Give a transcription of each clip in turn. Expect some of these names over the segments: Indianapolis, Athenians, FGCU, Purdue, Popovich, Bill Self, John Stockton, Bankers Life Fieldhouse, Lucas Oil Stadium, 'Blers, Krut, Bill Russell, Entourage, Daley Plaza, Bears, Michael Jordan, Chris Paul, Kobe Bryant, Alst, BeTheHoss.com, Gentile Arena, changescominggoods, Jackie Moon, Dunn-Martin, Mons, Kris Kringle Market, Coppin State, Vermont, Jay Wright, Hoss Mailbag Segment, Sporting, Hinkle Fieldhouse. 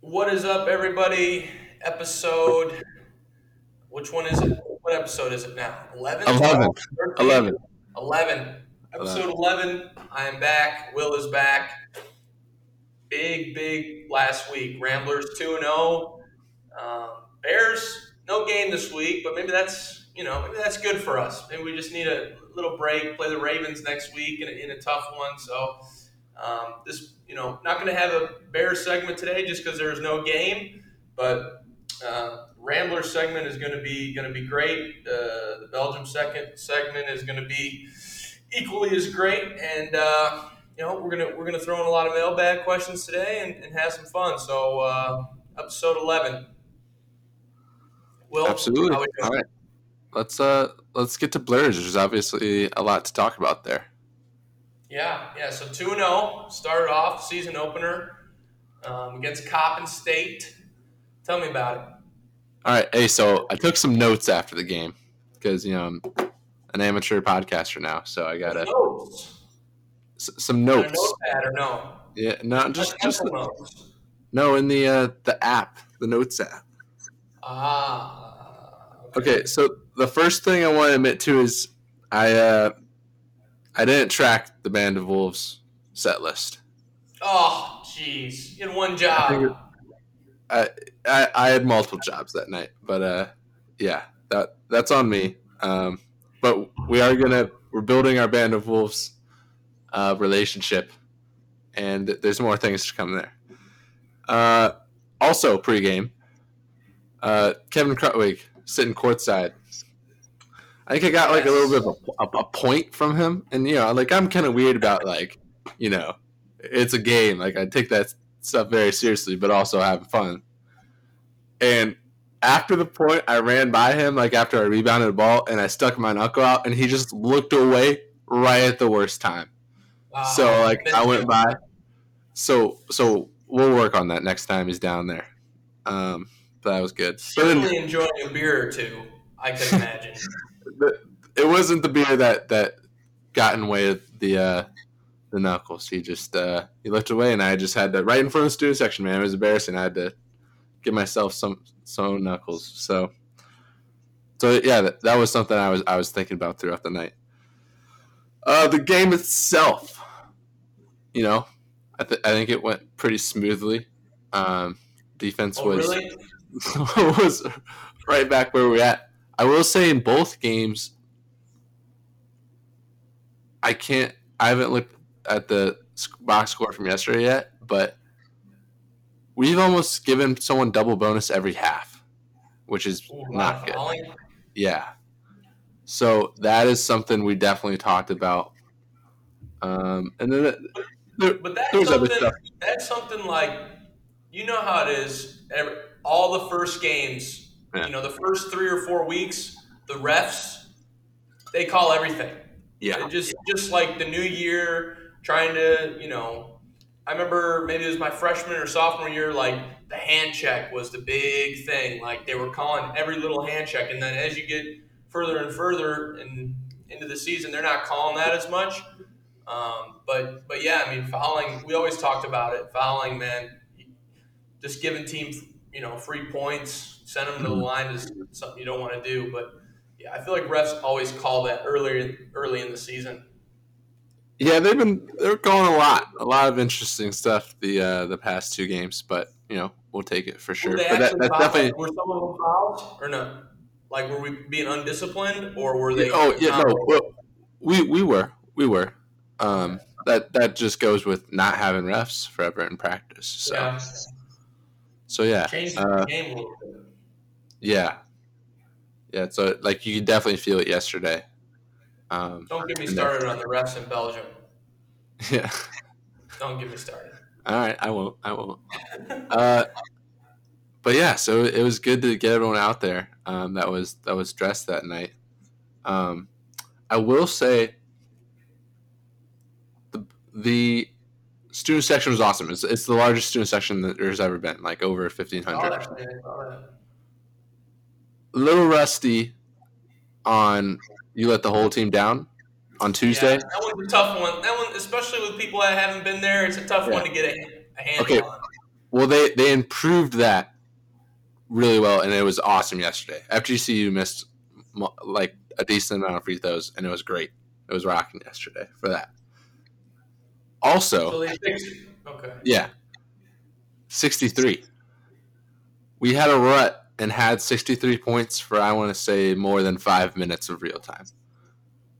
What is up, everybody? Episode, which one is it? What episode is it now? 11? 11. 11. 11. Episode 11. I am back. Will is back. Big last week. Ramblers 2-0. Bears, no game this week, but maybe that's, you know, maybe that's good for us. Maybe we just need a little break, play the Ravens next week in a tough one. So this, you know, not going to have a Bears segment today just because there's no game, but Rambler segment is going to be great. The Belgium second segment is going to be equally as great, and you know, we're gonna throw in a lot of mailbag questions today and have some fun. So episode 11. Will, absolutely. All right, let's get to Blurs. There's obviously a lot to talk about there. Yeah. So 2-0 started off season opener against Coppin State. Tell me about it. All right. Hey, so I took some notes after the game because, you know, I'm an amateur podcaster now, so I got some notes. Notepad or no? Yeah, no, just the notes. No, in the app, the notes app. Ah. Okay. So the first thing I want to admit to is I didn't track the Band of Wolves set list. Oh, jeez. You had one job. I had multiple jobs that night, but yeah, that's on me. But we're building our Band of Wolves relationship, and there's more things to come there. Also, pregame, Kevin Krutwig sitting courtside. I think I got like a little bit of a point from him, and you know, like I'm kind of weird about like, you know, it's a game. Like I take that stuff very seriously, but also having fun. And after the point, I ran by him, like after I rebounded the ball, and I stuck my knuckle out, and he just looked away right at the worst time. Wow. So like I went by. So we'll work on that next time he's down there. But that was good. Certainly enjoying a beer or two, I could imagine. It wasn't the beer that got in the way of the knuckles. He just he looked away, and I just had to right in front of the student section. Man, it was embarrassing. I had to give myself some knuckles. So yeah, that was something I was thinking about throughout the night. The game itself, you know, I think it went pretty smoothly. Defense was right back where we're at. I will say in both games, I haven't looked at the box score from yesterday yet, but we've almost given someone double bonus every half, which is not good. Yeah. So that is something we definitely talked about. And then but there's other stuff. That's something like, you know how it is, all the first games. You know, the first 3 or 4 weeks, the refs, they call everything. Yeah. They just like the new year, trying to, you know, I remember maybe it was my freshman or sophomore year, like the hand check was the big thing. Like they were calling every little hand check. And then as you get further and further and into the season, they're not calling that as much. But yeah, I mean, fouling, we always talked about it. Fouling, man, just giving teams, you know, free points. Send them to the line is something you don't want to do, but yeah, I feel like refs always call that early in the season. Yeah, they're calling a lot of interesting stuff the past two games, but you know, we'll take it for sure. Were, but that's definitely, were some of them fouled or no? Like were we being undisciplined or were they? Oh yeah, no, we were. That just goes with not having refs forever in practice. So yeah. So yeah. Changed the game a little bit. Yeah. So like you could definitely feel it yesterday. Don't get me started on the refs in Belgium. Yeah. Don't get me started. All right, I won't. But yeah, so it was good to get everyone out there. That was dressed that night. I will say the student section was awesome. It's the largest student section that there's ever been, like over 1,500. A little rusty on you let the whole team down on Tuesday. Yeah, that one's a tough one. That one, especially with people that haven't been there, it's a tough one to get a handle on. Well, they improved that really well, and it was awesome yesterday. FGCU missed like a decent amount of free throws, and it was great. It was rocking yesterday for that. Also, so they fixed it. Okay. Yeah, 63. We had a rut and had 63 points for, I want to say, more than 5 minutes of real time.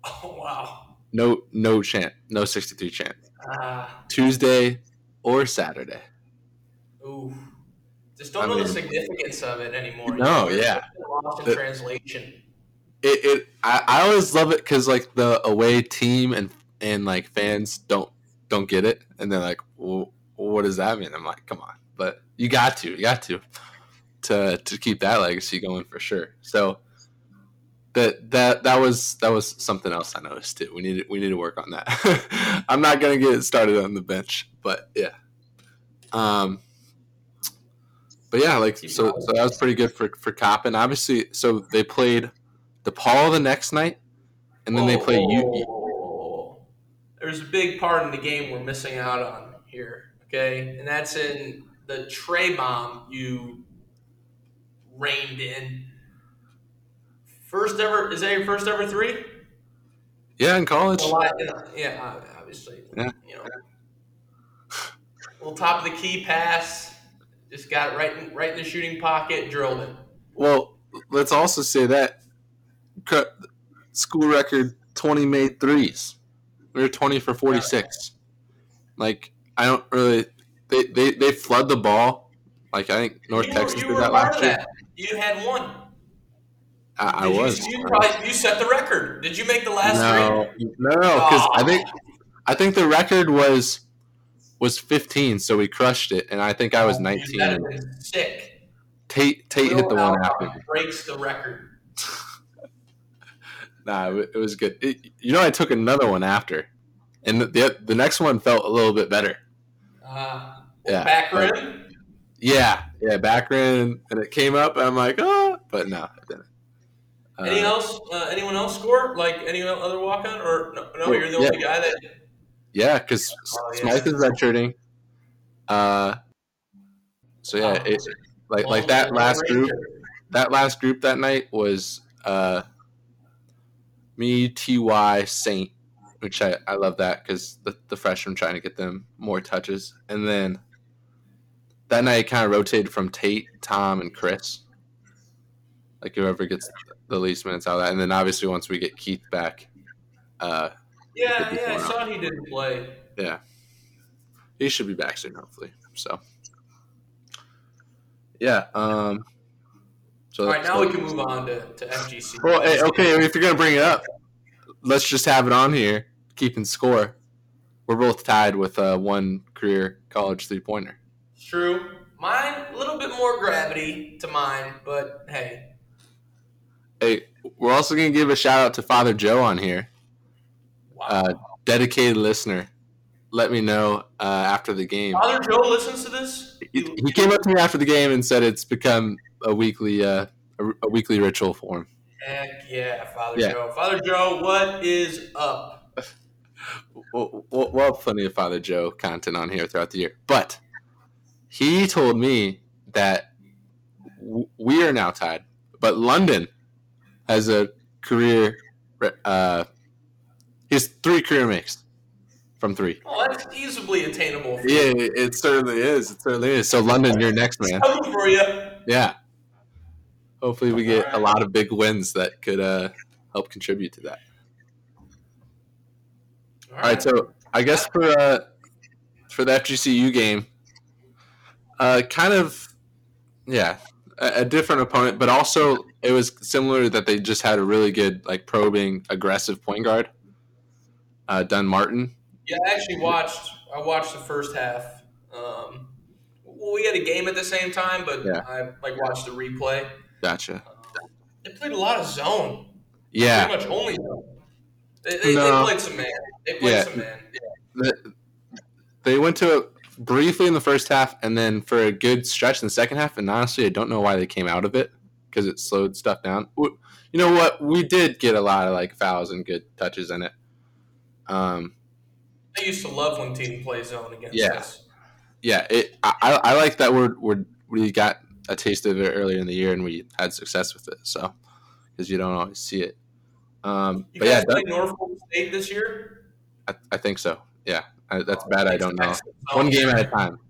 Oh, wow. No chant. No 63 chant. Tuesday or Saturday. Ooh. Just don't know the significance of it anymore. No, yeah. Lost in translation. I always love it because, like, the away team and like, fans don't get it. And they're like, well, what does that mean? I'm like, come on. But you got to. You got to. To keep that legacy going for sure. So that was something else I noticed too. We need to work on that. I'm not gonna get it started on the bench, but yeah. But yeah, like so that was pretty good for Coppin. Obviously, so they played DePaul the next night, and then they played UT. There's a big part in the game we're missing out on here, okay, and that's in the tray bomb you reined in. First ever, is that your first ever three? Yeah, in college. Yeah, obviously. Yeah. You know, little top of the key pass, just got it right in the shooting pocket, drilled it. Well, let's also say that school record 20 made threes. We were 20 for 46. Like, I don't really. They flood the ball. Like, I think North Texas did that last year. You had one. I was. You set the record. Did you make the last three? No, because I think the record was 15, so we crushed it, and I think I was 19. That is sick. Tate hit the one after. Breaks the record. Nah, it was good. I took another one after, and the next one felt a little bit better. Yeah. Back rim. Yeah, back rim, and it came up, and I'm like, oh, but no, it didn't. Anyone else score? Like, any other walk-on? Or no, you're the only guy that – Yeah, because Smythe is redshirting. That last group that night was me, Ty Saint, which I love that because the freshman trying to get them more touches. And then that night it kind of rotated from Tate, Tom, and Chris. Like, whoever gets the least minutes out of that. And then, obviously, once we get Keith back. I saw he didn't play. Yeah. He should be back soon, hopefully. So, yeah. All right, now we can move on to FGC. Well, hey, okay, if you're going to bring it up, let's just have it on here, keeping score. We're both tied with one career college three-pointer. It's true. Mine, a little bit more gravity to mine, but hey. Hey, we're also going to give a shout-out to Father Joe on here. Wow. Dedicated listener. Let me know after the game. Father Joe listens to this? He came up to me after the game and said it's become a weekly ritual for him. Heck yeah, Father Joe. Father Joe, what is up? We'll have plenty of Father Joe content on here throughout the year. But he told me that we are now tied, but London has a career. He's three career makes from three. Oh, that's easily attainable. Yeah, it certainly is. So, London, you're next, man. It's coming for you. Yeah. Hopefully, we get a lot of big wins that could help contribute to that. All right. So I guess for the FGCU game, a different opponent, but also it was similar that they just had a really good, like, probing, aggressive point guard, Dunn-Martin. Yeah, I watched the first half. We had a game at the same time, but yeah. I watched the replay. Gotcha. They played a lot of zone. Yeah. Pretty much only zone. They played some man. Yeah. They went to a briefly in the first half, and then for a good stretch in the second half. And honestly, I don't know why they came out of it because it slowed stuff down. You know what? We did get a lot of like fouls and good touches in it. I used to love when team plays zone against us. yeah, I like that we got a taste of it earlier in the year and we had success with it. So, because you don't always see it. You but guys play Norfolk State this year? I think so. Yeah, that's bad. I don't know. One game at a time.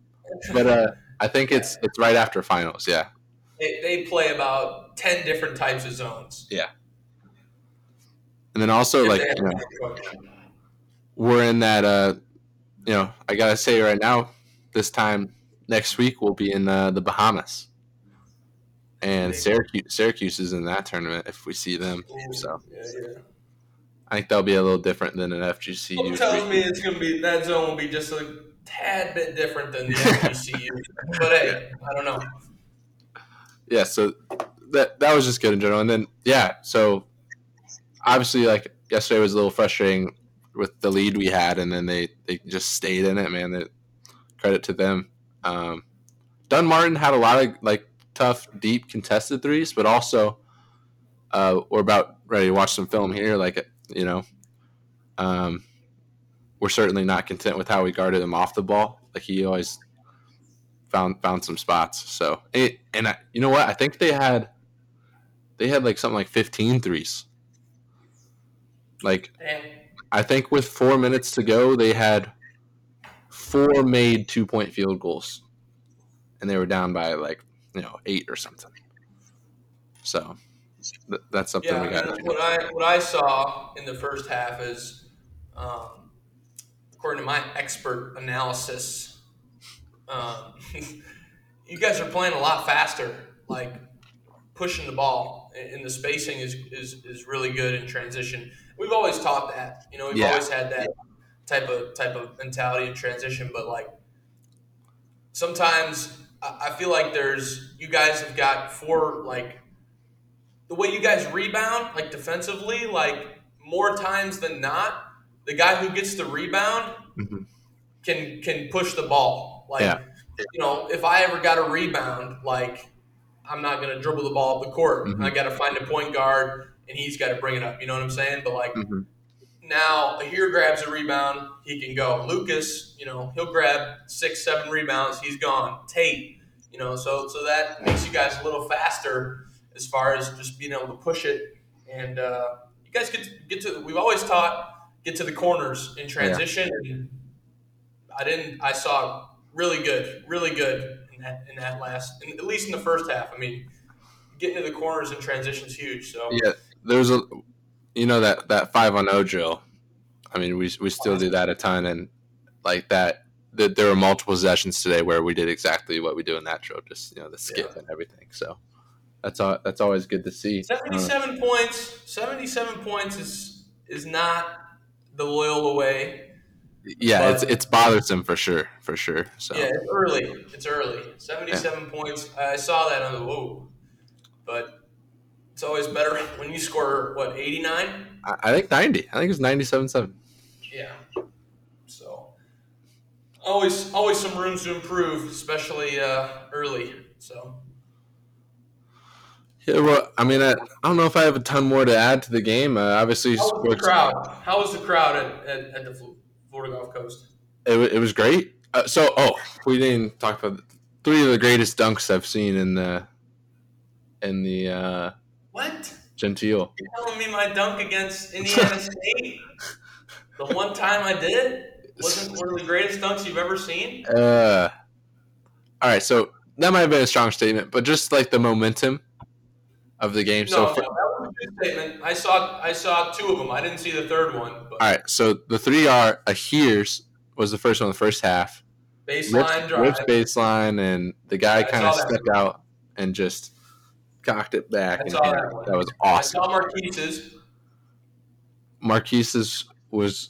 But I think it's right after finals. Yeah. They play about 10 different types of zones. Yeah. And then also, like, you know, we're in that, you know, I got to say right now, this time next week we'll be in the Bahamas. And Syracuse is in that tournament if we see them. So I think that'll be a little different than an FGCU. Well, it tells me it's going to be, that zone will be just a tad bit different than the FGCU. But hey, I don't know. Yeah, so that was just good in general. And then, yeah, so obviously, like, yesterday was a little frustrating with the lead we had, and then they just stayed in it, man. Credit to them. Dunn-Martin had a lot of, like, tough, deep, contested threes, but also we're about ready to watch some film here. Like, you know, we're certainly not content with how we guarded him off the ball. Like, he always – found some spots. So and you know what? I think they had like something like 15 threes. Like, damn. I think with 4 minutes to go, they had 4 made 2-point field goals, and they were down by, like, you know, 8 or something. So that's something. Yeah, we got. What I saw in the first half is, according to my expert analysis. You guys are playing a lot faster, like pushing the ball, and the spacing is really good in transition. We've always taught that, you know, we've always had that type of mentality in transition. But, like, sometimes I feel like you guys have got 4, like, the way you guys rebound, like, defensively, like, more times than not, the guy who gets the rebound mm-hmm. can push the ball. Like, you know, if I ever got a rebound, like, I'm not going to dribble the ball up the court. Mm-hmm. I got to find a point guard, and he's got to bring it up. You know what I'm saying? But, like, mm-hmm. now Ahir grabs a rebound, he can go. Lucas, you know, he'll grab 6, 7 rebounds, he's gone. Tate, you know, so that makes you guys a little faster as far as just being able to push it. And you guys get to we've always taught get to the corners in transition. Yeah. And I saw really good in that last, at least in the first half. I mean, getting to the corners in transition is huge. So yeah, there's a, you know, that 5-on-0 drill. I mean, we still do that a ton, and like that there were multiple sessions today where we did exactly what we do in that drill, just, you know, the skip and everything. So that's always good to see. 77 points is not the Loyola way. Yeah, but it's bothersome for sure. So yeah, it's early. 77 points. I saw that on the whoa, but it's always better when you score 89. I think 90. I think it's 97.7. Yeah. So always some room to improve, especially early. So. Yeah, well, I mean, I don't know if I have a ton more to add to the game. Obviously, How was the crowd at the Fluke? Gulf Coast. It was great. We didn't talk about 3 of the greatest dunks I've seen in the what? Gentile. You're telling me my dunk against Indiana State, the one time I did it, wasn't one of the greatest dunks you've ever seen? All right, so that might have been a strong statement, but just like the momentum of the game. That was a good statement. I saw 2 of them. I didn't see the third one. But. All right, so the 3 are Ahir's was the first one in the first half. Baseline drive. Rips baseline, and the guy kind of stepped out and just cocked it back. That was awesome. I saw Marquise's. Marquise's was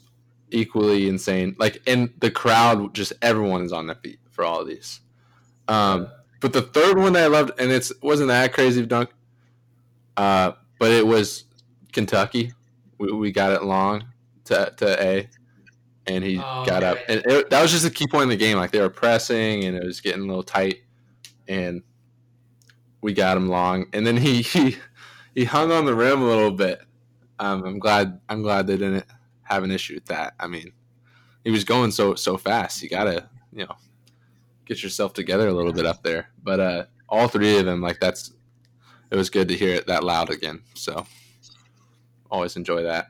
equally insane. Like, and the crowd, just everyone is on their feet for all of these. But the third one that I loved, and it wasn't that crazy of dunk, but it was Kentucky. We got it long to A, and he got up. And that was just a key point in the game. Like, they were pressing, and it was getting a little tight, and we got him long. And then he hung on the rim a little bit. I'm glad they didn't have an issue with that. I mean, he was going so fast. You gotta, you know, get yourself together a little bit up there. But all three of them, like, that's, it was good to hear it that loud again. So always enjoy that.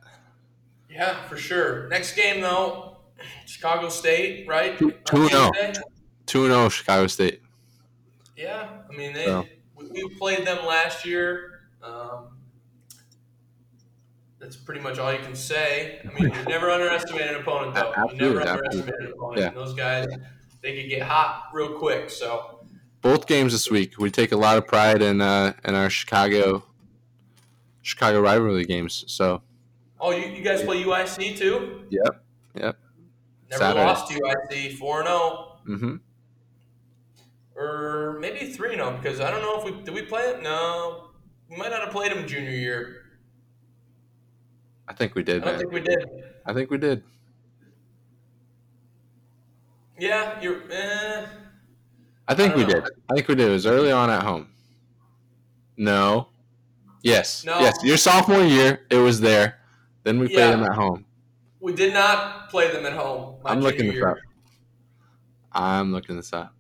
Yeah, for sure. Next game though, Chicago State, right? 2-0 Chicago State. Yeah, I mean, we played them last year. That's pretty much all you can say. I mean, you never underestimate an opponent, though. An opponent. Yeah. And those guys, they could get hot real quick. So, both games this week, we take a lot of pride in our Chicago rivalry games. So, oh, you guys play UIC too? Yep. Never Saturday. Lost to UIC, 4-0. Mm-hmm. Or maybe 3-0, because I don't know if we did we play it. No, we might not have played them junior year. I think we did. I think we did. Yeah, you're. I think we did. I think we did. It was early on at home. No. Yes. No. Yes. Your sophomore year, it was there. Then we played them at home. We did not play them at home. I'm looking this up.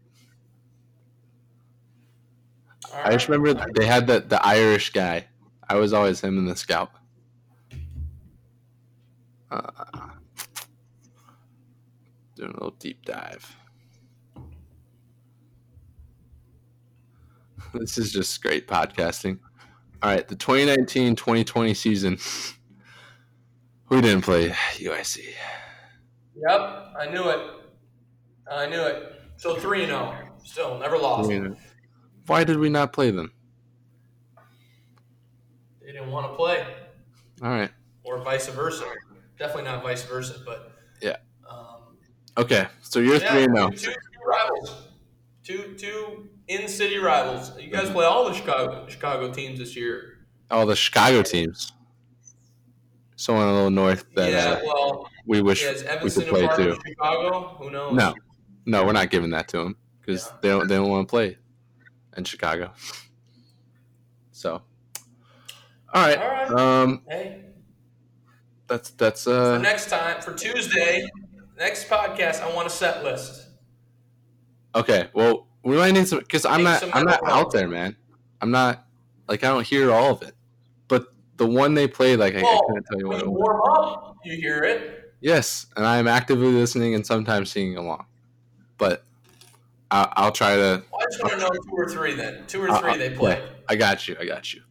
I just remember they had the Irish guy. I was always him in the scout. Doing a little deep dive. This is just great podcasting. All right, the 2019-2020 season. We didn't play UIC. Yep, I knew it. So 3-0. Still never lost. 3-0. Why did we not play them? They didn't want to play. All right. Or vice versa. Definitely not vice versa, but yeah. Okay, so you're 3-0. Two in-city rivals. You guys play all the Chicago teams this year. All the Chicago teams. Someone a little north that we wish we could play too. Chicago? Who knows? No, we're not giving that to them because they don't want to play in Chicago. So, all right. Hey. That's so next time for Tuesday, next podcast, I want a set list. Okay, well, we might need some because I'm not out there, man. I'm not I don't hear all of it, but the one they played, I couldn't tell you what it was. Warm up, you hear it. Yes, and I am actively listening and sometimes singing along, but I'll try to. Well, I just want to know 2 or 3 then. 2 or 3 they played. Yeah, I got you.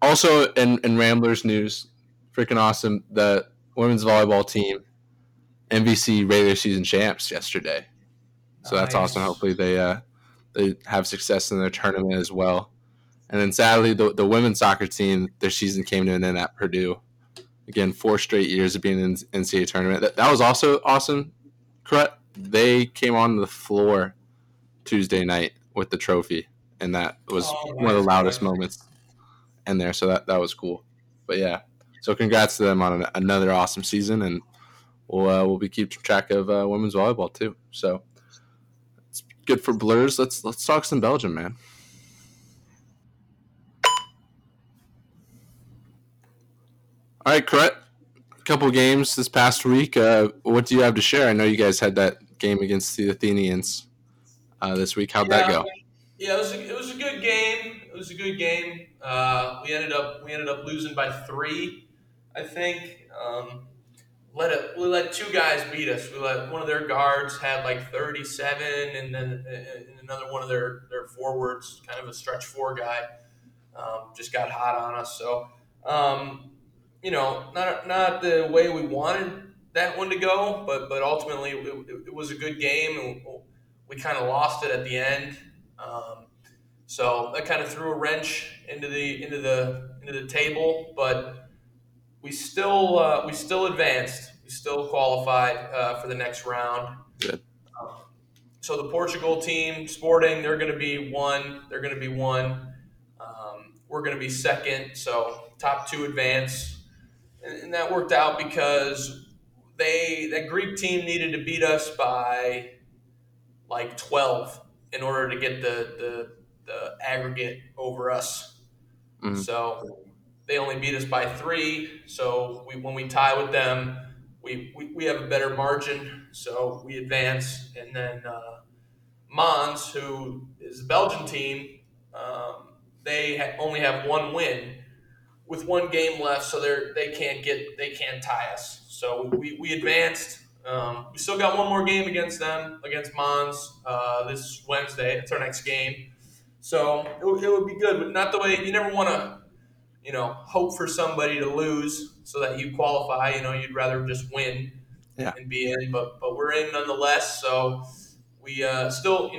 Also, in Ramblers news. Freaking awesome. The women's volleyball team, MVC regular season champs yesterday. So that's awesome. Hopefully they have success in their tournament as well. And then sadly, the women's soccer team, their season came to an end at Purdue. Again, 4 straight years of being in the NCAA tournament. That was also awesome. Correct. They came on the floor Tuesday night with the trophy, and that was one of the loudest moments in there. So that was cool. But yeah. So congrats to them on another awesome season, and we'll be keeping track of women's volleyball too. So it's good for Blurs. Let's talk some Belgium, man. All right, Krut. A couple games this past week. What do you have to share? I know you guys had that game against the Athenians this week. How'd that go? Yeah, it was a good game. We ended up losing by 3. I think we let 2 guys beat us. We let one of their guards had 37, and then another one of their forwards, kind of a stretch 4 guy, just got hot on us. So, not the way we wanted that one to go, but ultimately it was a good game, and we kind of lost it at the end. So that kind of threw a wrench into the table, but. We still advanced. We still qualified for the next round. Good. So the Portugal team, Sporting, they're going to be 1. We're going to be 2nd. So top 2 advance, and that worked out because that Greek team needed to beat us by 12 in order to get the aggregate over us. Mm-hmm. So. They only beat us by 3, so when we tie with them, we have a better margin, so we advance. And then Mons, who is a Belgian team, they only have one win with one game left, so they can't tie us. So we advanced. We still got one more game against them, against Mons, this Wednesday. It's our next game. So it would be good, but not the way – you never want to, hope for somebody to lose so that you qualify. You'd rather just win and be in, but we're in nonetheless. So we still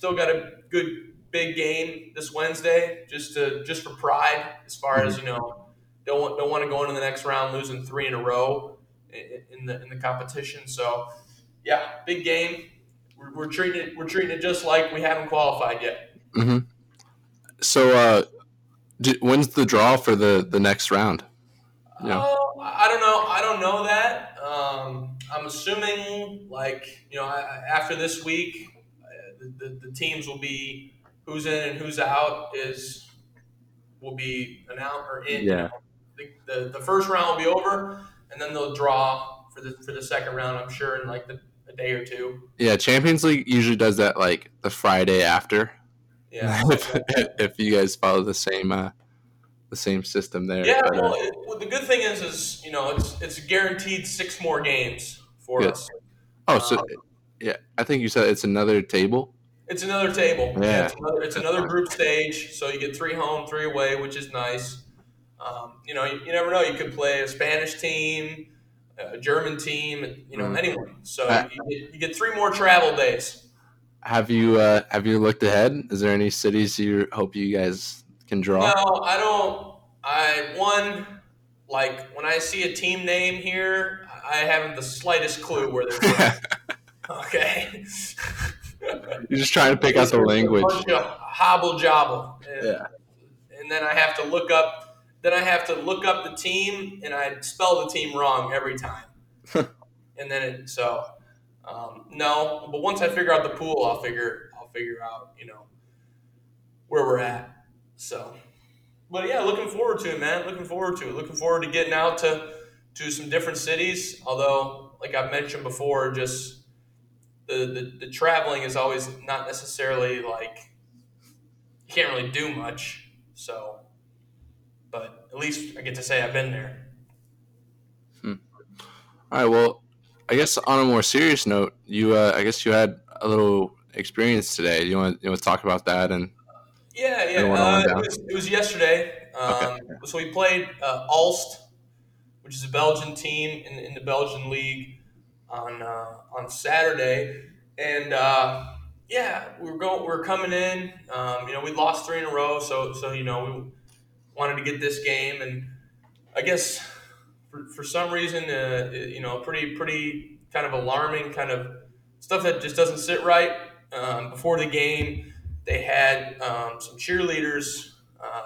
got a good big game this Wednesday just for pride as far as, don't want to go into the next round losing three in a row in the competition. So, yeah, big game. We're treating it just like we haven't qualified yet. Mm-hmm. So, when's the draw for the next round? I don't know that. I'm assuming after this week, the teams will be who's in and who's out will be announced or in. Yeah. The first round will be over, and then they'll draw for the second round. I'm sure in a day or two. Yeah, Champions League usually does that the Friday after. Yeah, if you guys follow the same system there. Yeah, well, the good thing is it's a guaranteed six more games for us. Oh, so yeah, I think you said it's another table. It's another table. Yeah, it's another group stage. So you get three home, three away, which is nice. You never know. You could play a Spanish team, a German team, anyone. So you get three more travel days. Have you looked ahead? Is there any cities you hope you guys can draw? No, I don't. When I see a team name here, I haven't the slightest clue where they're from. Okay. You're just trying to pick out the language. Hobble jobble. And then I have to look up. Then I have to look up the team, and I spell the team wrong every time. And then so. No, but once I figure out the pool, I'll figure out, where we're at. So, but yeah, looking forward to it, man. Looking forward to getting out to some different cities. Although, like I've mentioned before, just the traveling is always not necessarily you can't really do much. So, but at least I get to say I've been there. All right. Well, I guess on a more serious note, you had a little experience today. You want to talk about that? And it was yesterday. So we played Alst, which is a Belgian team in the Belgian league, on Saturday, and we were coming in. We'd lost three in a row, so we wanted to get this game, and I guess. For some reason, pretty kind of alarming kind of stuff that just doesn't sit right. Before the game, they had some cheerleaders.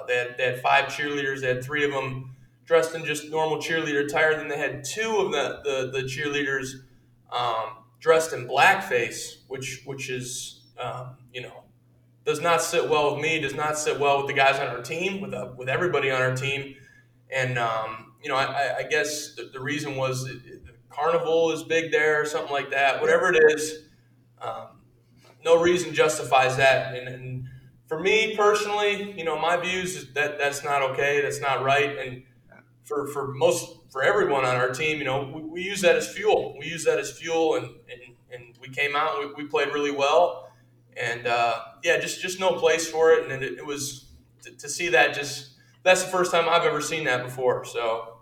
They had five cheerleaders. They had three of them dressed in just normal cheerleader attire. Then they had two of the cheerleaders dressed in blackface, which is does not sit well with me. Does not sit well with the guys on our team, with everybody on our team, and. I guess the reason was the carnival is big there or something like that. Whatever it is, no reason justifies that. And for me personally, my views is that's not okay. That's not right. And for everyone on our team, we use that as fuel. We use that as fuel, and we came out and we played really well. And just no place for it. And it was to see that just. That's the first time I've ever seen that before. So,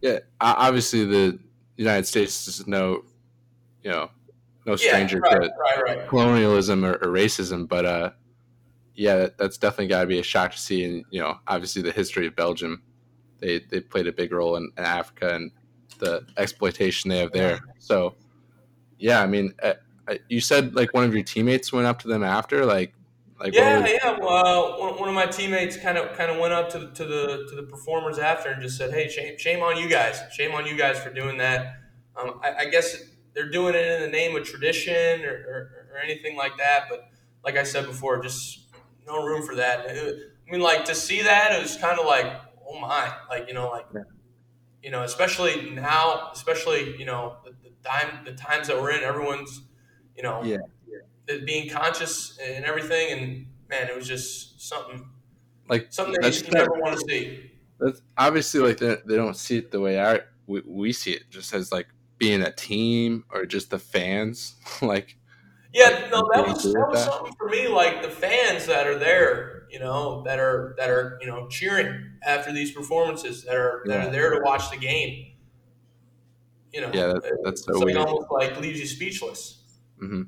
yeah. Obviously, the United States is no stranger to colonialism or racism. But that's definitely got to be a shock to see. And obviously, the history of Belgium, they played a big role in Africa and the exploitation they have there. So, yeah, I mean, you said one of your teammates went up to them after one of my teammates kind of went up to the performers after and just said, "Hey, shame on you guys! Shame on you guys for doing that." I guess they're doing it in the name of tradition or anything like that. But like I said before, just no room for that. To see that, it was kind of oh my, you know, especially now, especially, you know, the times that we're in, everyone's, you know, being conscious and everything. And man, it was just something that you never want to see. That's obviously, like, they don't see it the way we see it, just as like being a team or just the fans. That was something for me, like the fans that are there, you know, that are you know, cheering after these performances, that are there to watch the game. You know, yeah, that's so weird. Almost like leaves you speechless. Mm-hmm.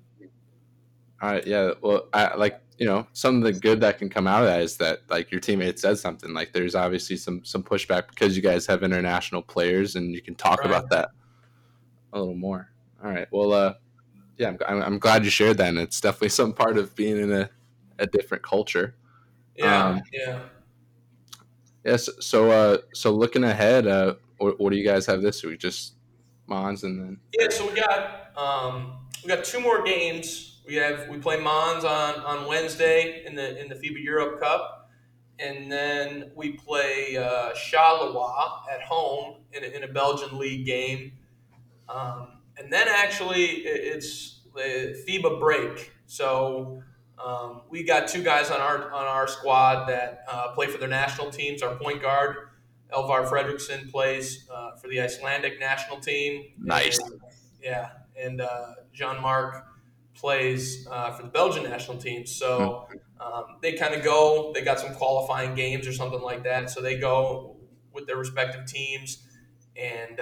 All right, yeah. Well, I like, you know, some of the good that can come out of that is that, like, your teammate says something. Like, there's obviously some pushback because you guys have international players, and you can talk about that a little more. All right, well, yeah, I'm glad you shared that, and it's definitely some part of being in a different culture. Yeah, yeah. Yes. So looking ahead, what do you guys have this week? Just Mons, and then So we got two more games. We play Mons on Wednesday in the FIBA Europe Cup, and then we play Shalawa at home in a Belgian league game. And then actually it's the FIBA break. So we got two guys on our squad that play for their national teams. Our point guard, Elvar Fredriksson, plays for the Icelandic national team. Nice. And Jean-Marc plays for the Belgian national team. So they kind of go. They got some qualifying games or something like that. So they go with their respective teams, and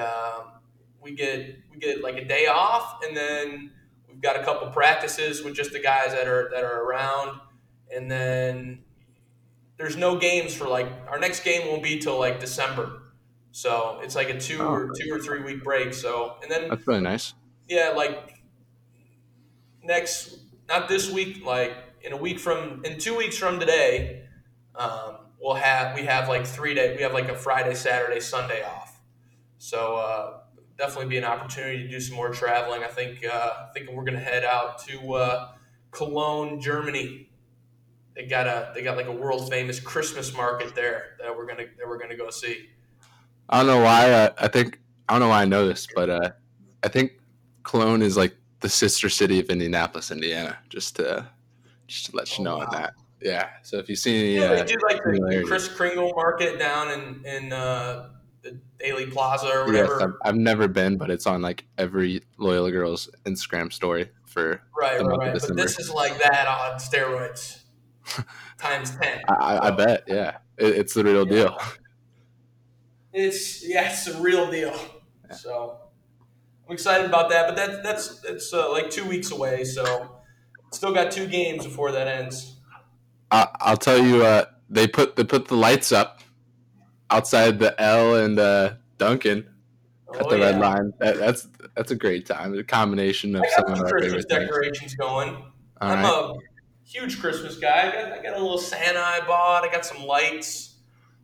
we get like a day off, and then we've got a couple practices with just the guys that are around, and then there's no games for, like, our next game won't be till like December. So it's like a two or 3 week break. So, and then that's really nice. Yeah, like not this week, like in 2 weeks from today, we have like 3 days. We have like a Friday, Saturday, Sunday off. So, definitely be an opportunity to do some more traveling. I think we're going to head out to Cologne, Germany. They got like a world famous Christmas market there that we're gonna go see. I don't know why. I think Cologne is like the sister city of Indianapolis, Indiana. Just to let you know on that. Yeah. So if you see any, they do like the Kris Kringle Market down in the Daley Plaza or whatever. Yes, I've never been, but it's on like every Loyola girl's Instagram story for the month of December. But this is like that on steroids times 10. I bet, yeah. It's the real deal. It's the real deal. Yeah. So I'm excited about that, but that's like 2 weeks away, so still got two games before that ends. I'll tell you, they put the lights up outside the L and Duncan at the red line. That's a great time. A combination of some of our Christmas decorations going. I'm a huge Christmas guy. I got a little Santa I bought. I got some lights.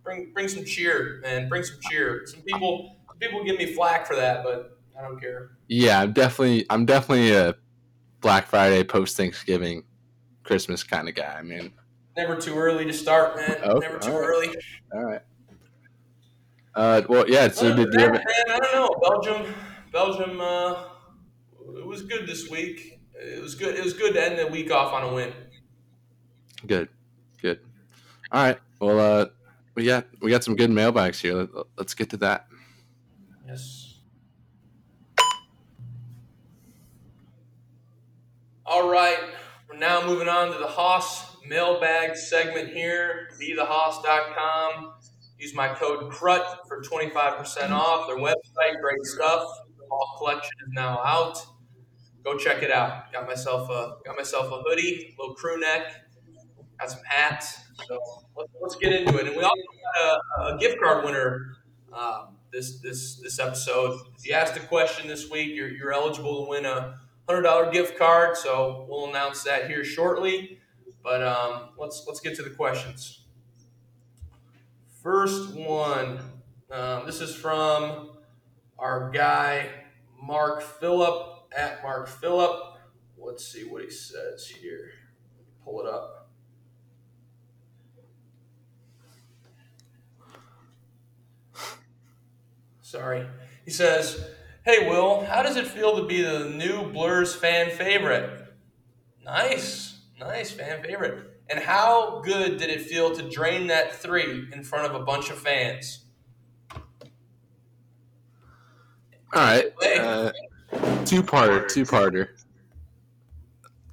Bring some cheer, man. Bring some cheer. Some people give me flack for that, but I don't care. Yeah, I'm definitely a Black Friday, post Thanksgiving, Christmas kind of guy. I mean, never too early to start, man. Never too early. All right. I don't know. Belgium. It was good this week. It was good to end the week off on a win. Good. All right. Well, we got some good mailbags here. Let's get to that. Yes. All right. We're now moving on to the Hoss mailbag segment here. BeTheHoss.com. Use my code CRUT for 25% off their website. Great stuff. The ball collection is now out. Go check it out. Got myself a hoodie, a little crew neck, got some hats. So let's get into it. And we also got a gift card winner this episode. If you asked a question this week, you're eligible to win a $100 gift card. So we'll announce that here shortly. But let's get to the questions. First one, this is from our guy, Mark Phillip, at Mark Phillip. Let's see what he says here. Pull it up. Sorry. He says, "Hey, Will, how does it feel to be the new Blurs fan favorite?" Nice fan favorite. "And how good did it feel to drain that three in front of a bunch of fans?" All right. Two-parter.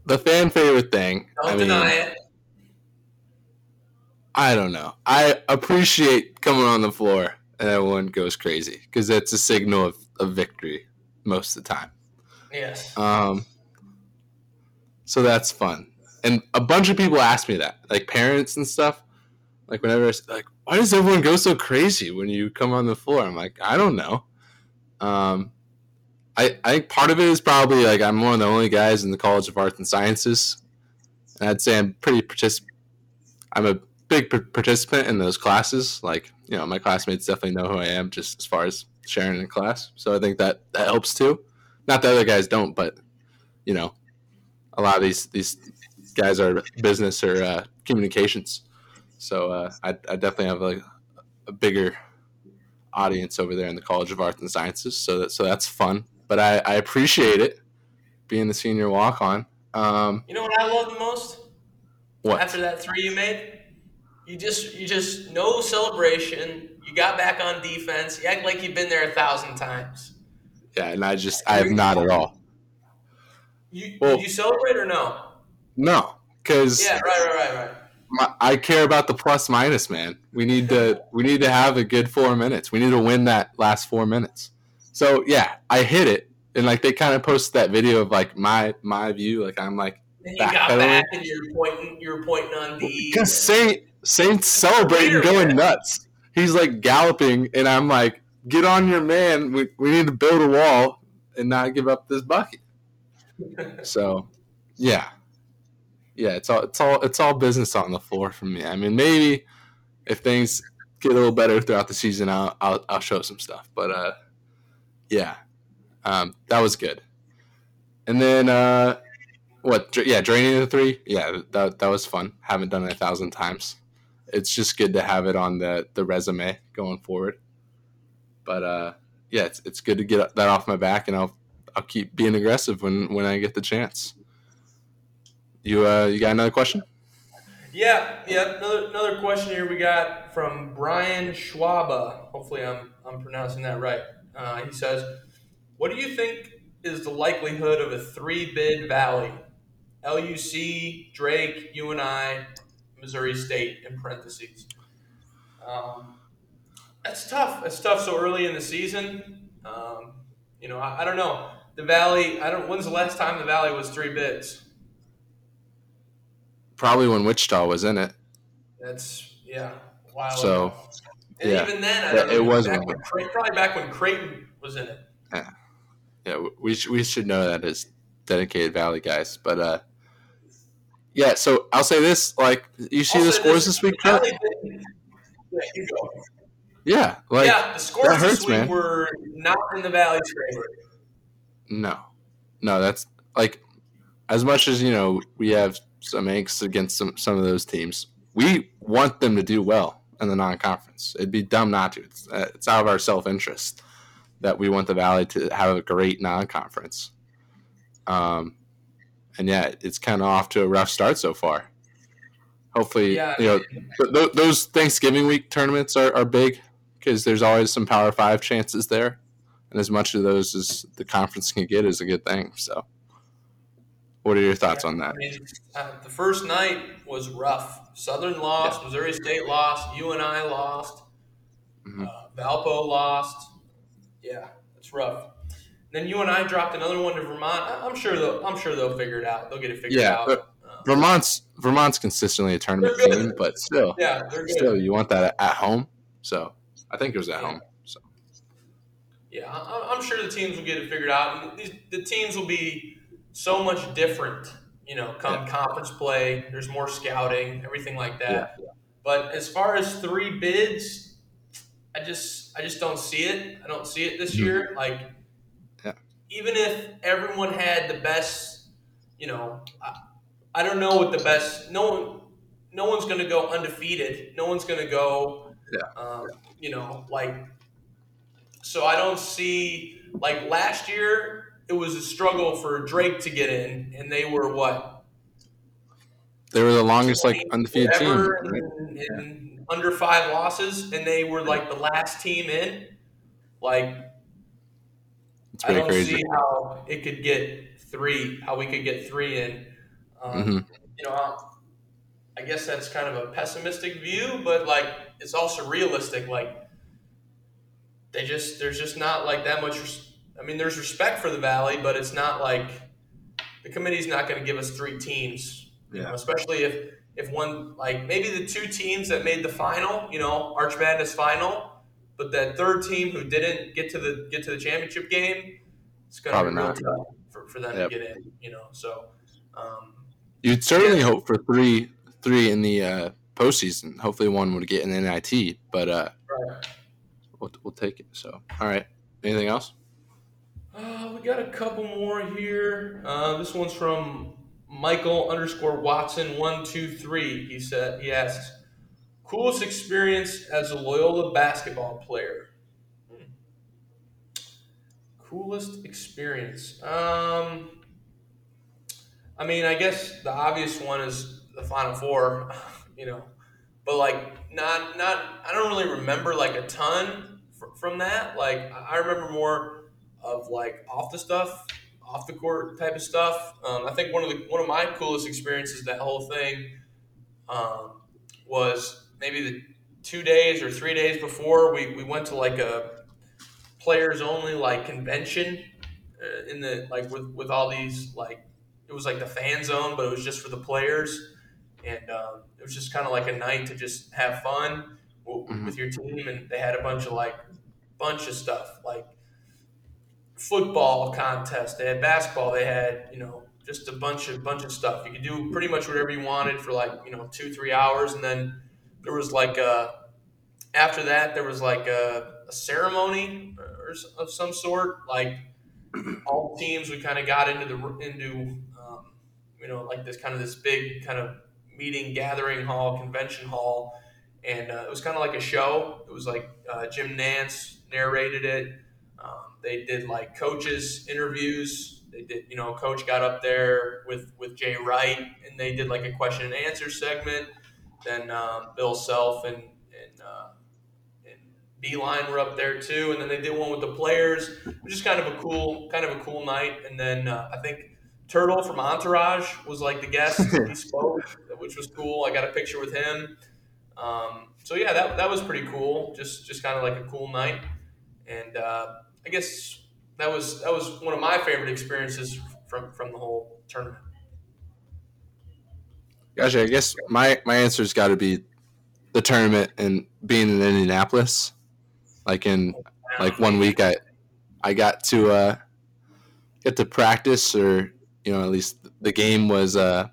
The fan favorite thing. Don't deny it. I don't know. I appreciate coming on the floor and everyone goes crazy because that's a signal of victory most of the time. Yes. So that's fun. And a bunch of people ask me that, like parents and stuff. Like whenever I say, like, why does everyone go so crazy when you come on the floor? I'm like, I don't know. I think part of it is probably like I'm one of the only guys in the College of Arts and Sciences, and I'd say I'm a big participant in those classes. Like, you know, my classmates definitely know who I am just as far as sharing in class. So I think that helps too. Not that other guys don't, but you know, a lot of these guys are business or communications. So I definitely have like a bigger audience over there in the College of Arts and Sciences, so that's fun. But I appreciate it being the senior walk-on. You know what I love the most? What? After that three you made, you just no celebration. You got back on defense. You act like you've been there 1,000 times. Yeah, and I have not at all. You celebrate or no? No, because yeah, right. I care about the plus minus, man. We need to have a good 4 minutes. We need to win that last 4 minutes. So yeah, I hit it, and like they kind of posted that video of like my view. Like I'm like, and you got back and you're pointing on the. Because Saint's celebrating, going nuts. He's like galloping, and I'm like, get on your man. We need to build a wall and not give up this bucket. So, yeah. Yeah, it's all business on the floor for me. I mean, maybe if things get a little better throughout the season, I'll show some stuff. But that was good. And then draining the three. Yeah, that was fun. Haven't done it 1,000 times. It's just good to have it on the resume going forward. But it's good to get that off my back, and I'll keep being aggressive when I get the chance. You got another question? Yeah. Another question here we got from Brian Schwaba. Hopefully I'm pronouncing that right. He says, "What do you think is the likelihood of a 3-bid valley? LUC, Drake, UNI, Missouri State in parentheses." That's tough. It's tough so early in the season. I don't know. The valley. When's the last time the valley was 3 bids? Probably when Wichita was in it. That's a while ago. And even then, I don't know. It wasn't probably back when Creighton was in it. Yeah. We should know that as dedicated Valley guys, but So I'll say this: the scores this week. The scores this week were not in the Valley's favor. No, that's like as much as we have some angst against some of those teams. We want them to do well in the non-conference. It'd be dumb not to. It's out of our self-interest that we want the Valley to have a great non-conference. It's kind of off to a rough start so far. Hopefully, those Thanksgiving week tournaments are big because there's always some Power 5 chances there. And as much of those as the conference can get is a good thing, so. What are your thoughts on that? The first night was rough. Southern lost, Missouri State lost, UNI lost, Valpo lost. Yeah, it's rough. Then UNI dropped another one to Vermont. I'm sure they'll figure it out. They'll get it figured out. Vermont's consistently a tournament team, but still, they're good. Still you want that at home. So I think it was at home. So yeah, I'm sure the teams will get it figured out. The teams will be so much different, come conference play. There's more scouting, everything like that. Yeah. But as far as 3 bids, I just don't see it. I don't see it this year. Even if everyone had the best, I don't know what the best. No one's going to go undefeated. No one's going to go, So I don't see, like last year, it was a struggle for Drake to get in, and they were what? They were the longest, like, undefeated team. And under 5 losses, and they were, like, the last team in. Like, it's pretty crazy. I don't see how it could get 3, how we could get 3 in. You know, I guess that's kind of a pessimistic view, but, like, it's also realistic. Like, they just – there's just not, like, that much I mean, there's respect for the Valley, but it's not like the committee's not going to give us 3 teams, you know, especially if one, like maybe the 2 teams that made the final, you know, Arch Madness final, but that third team who didn't get to the championship game, it's going to be real tough for them to get in, you know. So you'd certainly hope for three in the postseason. Hopefully, one would get in the NIT, but we'll take it. So, all right, anything else? We got a couple more here. This one's from Michael_Watson123. He asks, coolest experience as a Loyola basketball player. Coolest experience. I mean, I guess the obvious one is the Final Four, you know, but like I don't really remember like a ton from that. Like I remember more of like off the court type of stuff. I think one of my coolest experiences, that whole thing, was maybe the 2 days or 3 days before we went to like a players only like convention in the like with all these like it was like the fan zone, but it was just for the players, and it was just kind of like a night to just have fun with your team, and they had a bunch of stuff like football contest, they had basketball, they had, you know, just a bunch of stuff. You could do pretty much whatever you wanted for like, you know, 2-3 hours, and then there was like after that there was like a ceremony of some sort. Like all teams, we kind of got into you know, like this big kind of meeting gathering hall, convention hall, and it was kind of like a show. It was like Jim Nance narrated it. They did like coaches interviews. They did, you know, coach got up there with Jay Wright, and they did like a question and answer segment. Then Bill Self and Beeline were up there too, and then they did one with the players, which is kind of a cool night. And then I think Turtle from Entourage was like the guest. He spoke, which was cool. I got a picture with him. So yeah, that was pretty cool. Just kind of like a cool night, and. I guess that was one of my favorite experiences from the whole tournament. Gotcha. I guess my answer's got to be the tournament and being in Indianapolis. Like in 1 week, I got to practice, or you know, at least the game was the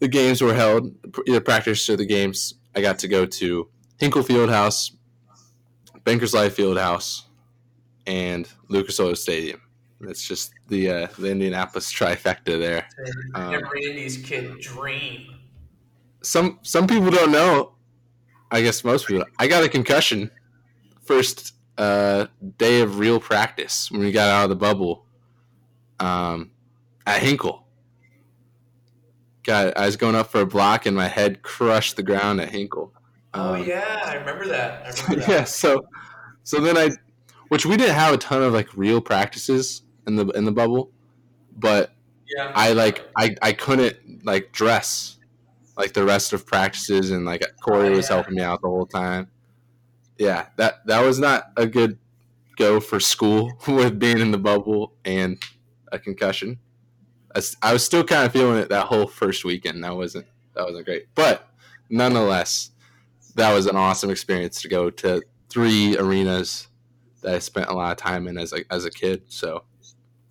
games were held either practice or the games. I got to go to Hinkle Fieldhouse, Bankers Life Fieldhouse, and Lucas Oil Stadium. It's just the Indianapolis trifecta there. Every Indies kid dream. Some people don't know. I guess most people. I got a concussion first day of real practice when we got out of the bubble at Hinkle. God, I was going up for a block and my head crushed the ground at Hinkle. Oh yeah, I remember that. Yeah, so then which we didn't have a ton of like real practices in the bubble, but yeah. I couldn't like dress like the rest of practices, and like Corey was helping me out the whole time. Yeah, that was not a good go for school with being in the bubble and a concussion. I was still kind of feeling it that whole first weekend. That wasn't great, but nonetheless. That was an awesome experience to go to 3 arenas that I spent a lot of time in as a kid. So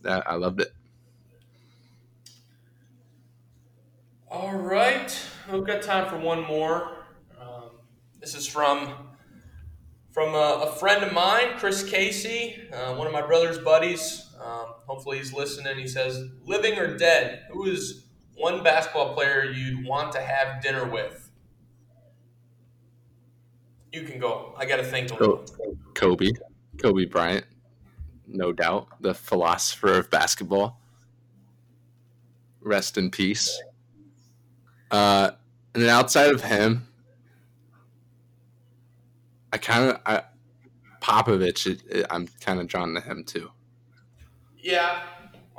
that, I loved it. All right. We've got time for one more. This is from a friend of mine, Chris Casey, one of my brother's buddies. Hopefully he's listening. He says, living or dead, who is one basketball player you'd want to have dinner with? You can go. I got to thank Kobe Bryant, no doubt, the philosopher of basketball. Rest in peace. And then outside of him, Popovich. I'm kind of drawn to him too. Yeah.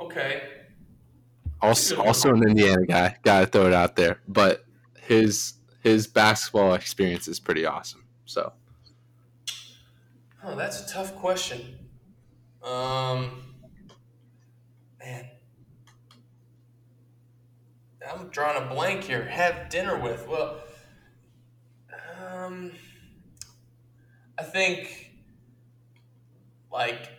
Okay. Also an Indiana guy. Gotta throw it out there. But his basketball experience is pretty awesome. So. Oh, that's a tough question. Man. I'm drawing a blank here. Have dinner with. Well, I think, like,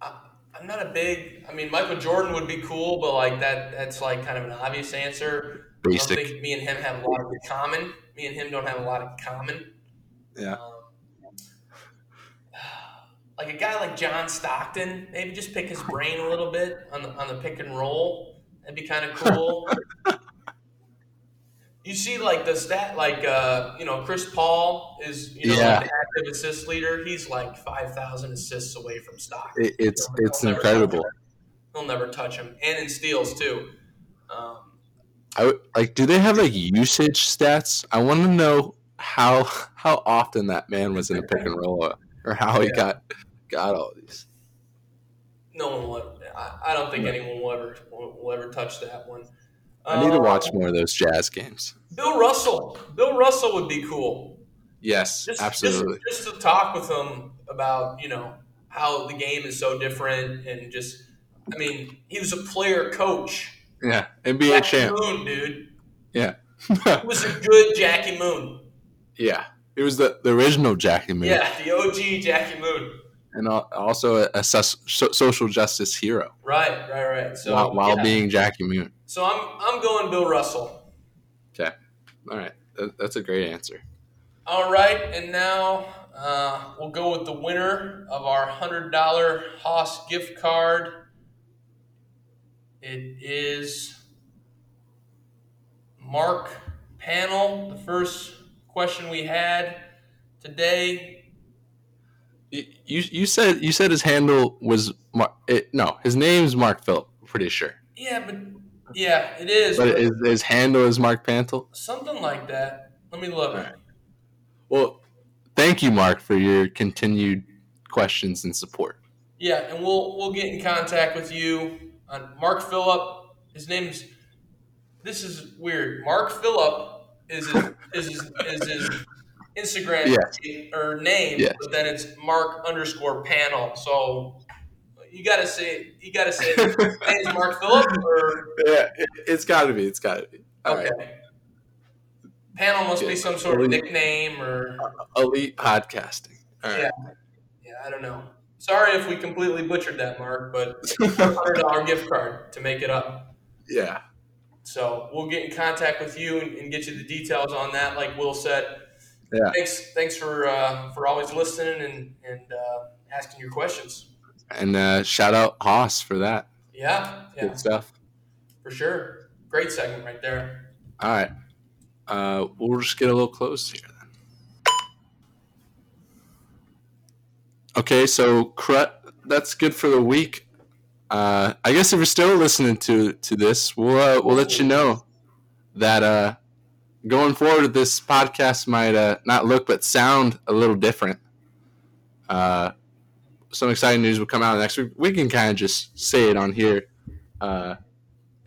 I'm not a big – I mean, Michael Jordan would be cool, but, like, that's, like, kind of an obvious answer. Basic. I don't think me and him have a lot in common. Me and him don't have a lot in common. Yeah. Like, a guy like John Stockton, maybe just pick his brain a little bit on the pick and roll. That'd be kind of cool. You see, like, the stat, like, Chris Paul is, like the active assist leader. He's, like, 5,000 assists away from Stockton. It's incredible. He'll never touch him. And in steals, too. Do they have, like, usage stats? I want to know how often that man was in a pick and roll or how he got all these. No one will – I don't think anyone will ever touch that one. I need to watch more of those Jazz games. Bill Russell would be cool. Yes, absolutely. Just to talk with him about, how the game is so different and just – I mean, he was a player coach. Yeah, NBA Jackie champ. Jackie Moon, dude. Yeah. He was a good Jackie Moon. Yeah, it was the original Jackie Moon. Yeah, the OG Jackie Moon. And also a social justice hero. Right. So while being Jackie Moon. So I'm going Bill Russell. Okay. All right. That's a great answer. All right. And now we'll go with the winner of our $100 Hoss gift card. It is Mark Panel. The first question we had today. You said his handle was his name's Mark Phillip, I'm pretty sure. Yeah, it is. But his handle is Mark Pantle? Something like that. Let me look. Right. Well, thank you, Mark, for your continued questions and support. Yeah, and we'll get in contact with you on Mark Phillip. His name's this is weird. Mark Phillip is his Instagram or name, but then it's Mark _Panel. So you gotta say it's Mark Phillip or it's gotta be. All right. Panel must be some sort of nickname or elite podcasting. All right. Yeah, I don't know. Sorry if we completely butchered that, Mark, but $100 gift card to make it up. Yeah. So we'll get in contact with you and get you the details on that, like Will said. Yeah. Thanks for always listening and asking your questions. And shout out Hoss for that. Yeah. Good stuff. For sure. Great segment right there. All right. We'll just get a little close here then. Okay, so that's good for the week. I guess if you're still listening to this, we'll let you know that going forward, this podcast might not look but sound a little different. Some exciting news will come out next week. We can kind of just say it on here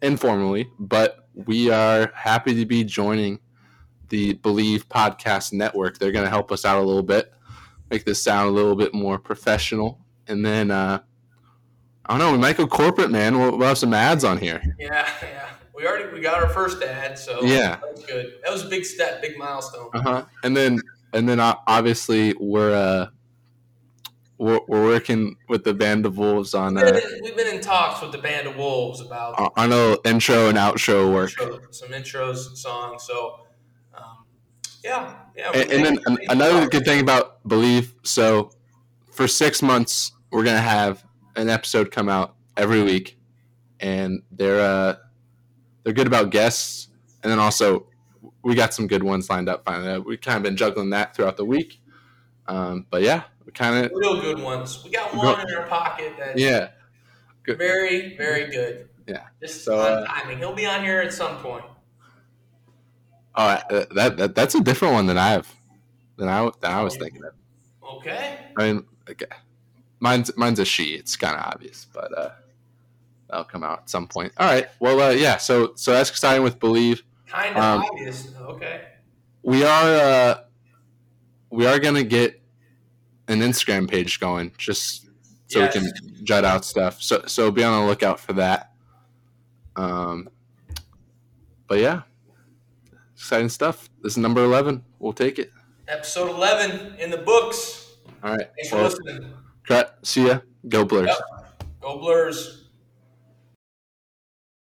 informally, but we are happy to be joining the Believe Podcast Network. They're going to help us out a little bit, make this sound a little bit more professional. And then, I don't know, we might go corporate, man. We'll have some ads on here. Yeah. We got our first ad, so that was good. That was a big step, big milestone. And then obviously we're working with the Band of Wolves on. We've been in talks with the Band of Wolves about on a intro and outro work, some intros and songs. So And then another good thing about Believe. So for 6 months, we're gonna have an episode come out every week, and they're good about guests, and then also we got some good ones lined up finally. We've kind of been juggling that throughout the week, But yeah, we kind of real good ones. We got one in our pocket that's good. Very, very good. Yeah. Just so, on timing. He'll be on here at some point. That's a different one than I was thinking of. Okay. I mean, okay. Mine's a she. It's kind of obvious, but that'll come out at some point. All right. Well, yeah. So that's exciting with Believe. Kind of obvious. Okay. We are gonna get an Instagram page going, just so we can jut out stuff. So be on the lookout for that. But yeah, exciting stuff. This is number 11. We'll take it. Episode 11 in the books. All right. Thanks for listening. Cut. See ya. Go Blurs. Yep. Go Blurs.